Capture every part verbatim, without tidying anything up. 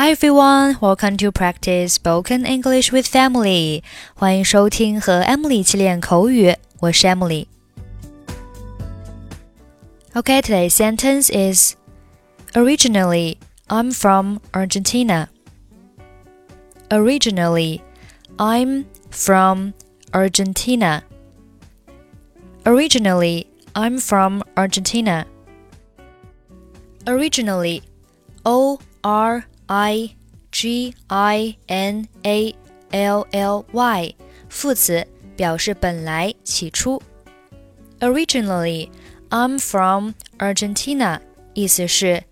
Hi everyone, welcome to practice spoken English with Emily. 欢迎收听和 Emily 一起练口语，我是 Emily. Okay, today's sentence is Originally, I'm from Argentina. Originally, I'm from Argentina. Originally, I'm from Argentina. Originally, O-R-I G I N A L L Y 副词表示本来起初 Originally, I'm from Argentina 意思是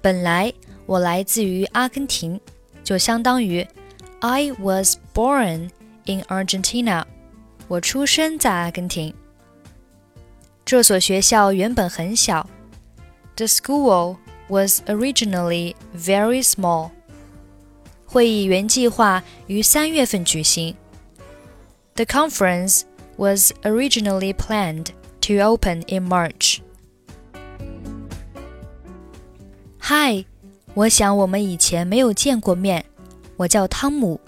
本来我来自于阿根廷就相当于 I was born in Argentina 我出生在阿根廷这所学校原本很小 The school was originally very small. 会议原计划于三月份举行。The conference was originally planned to open in March. Hi, 我想我们以前没有见过面。我叫汤姆。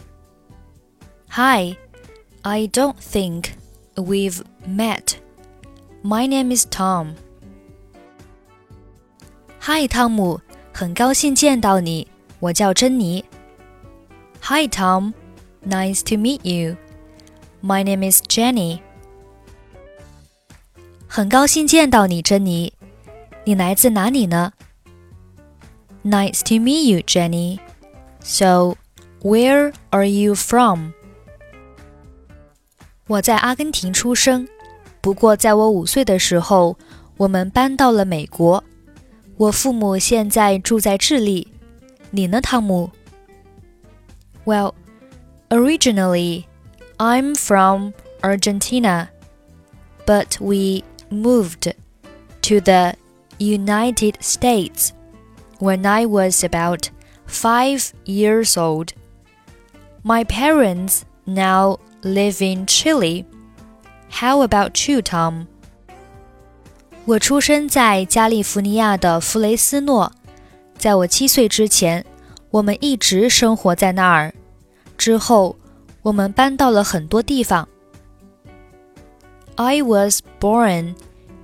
Hi, I don't think we've met. My name is Tom.Hi, 汤姆，很高兴见到你。我叫珍妮。Hi, Tom. Nice to meet you. My name is Jenny. 很高兴见到你，珍妮。你来自哪里呢？ Nice to meet you, Jenny. So, where are you from? 我在阿根廷出生，不过在我五岁的时候，我们搬到了美国。我父母现在住在智利。你呢，汤姆？ Well, originally, I'm from Argentina, but we moved to the United States when I was about five years old. My parents now live in Chile. How about you, Tom?我出生在加利福尼亚的弗雷斯诺，在我七岁之前，我们一直生活在那儿。之后，我们搬到了很多地方。I was born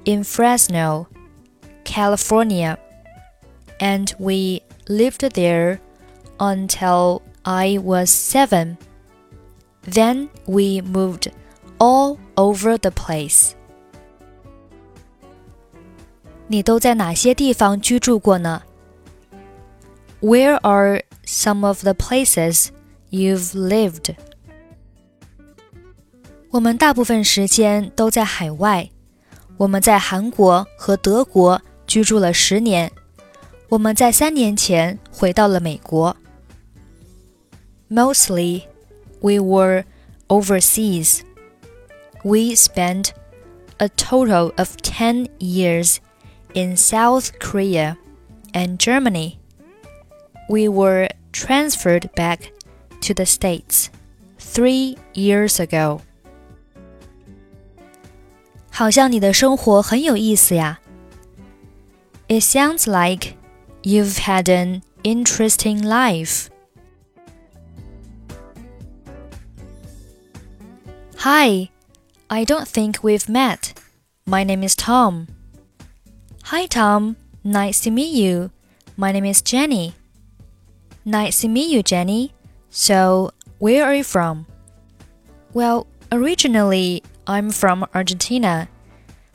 in Fresno, California, and we lived there until I was seven. Then we moved all over the place.你都在哪些地方居住过呢？ Where are some of the places you've lived? 我们大部分时间都在海外。我们在韩国和德国居住了十年。我们在三年前回到了美国。Mostly, we were overseas. We spent a total of ten years.In South Korea and Germany, we were transferred back to the States three years ago. 好像你的生活很有意思呀。It sounds like you've had an interesting life. Hi, I don't think we've met. My name is Tom.Hi, Tom. Nice to meet you. My name is Jenny. Nice to meet you, Jenny. So, where are you from? Well, originally, I'm from Argentina,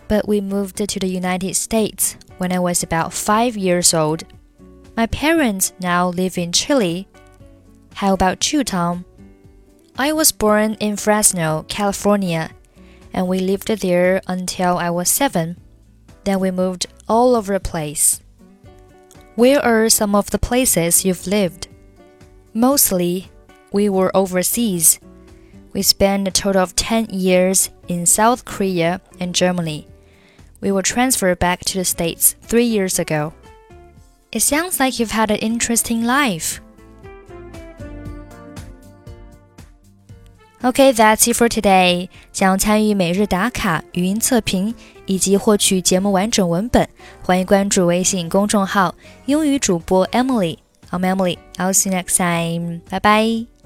but we moved to the United States when I was about five years old. My parents now live in Chile. How about you, Tom? I was born in Fresno, California, and we lived there until I was seven.Then we moved all over the place. Where are some of the places you've lived? Mostly, we were overseas. We spent a total of ten years in South Korea and Germany. We were transferred back to the States three years ago. It sounds like you've had an interesting life. Okay, that's it for today. 想要参与每日打卡、语音测评以及获取节目完整文本，欢迎关注微信公众号“英语主播 Emily”。I'm Emily. I'll see you next time. Bye bye.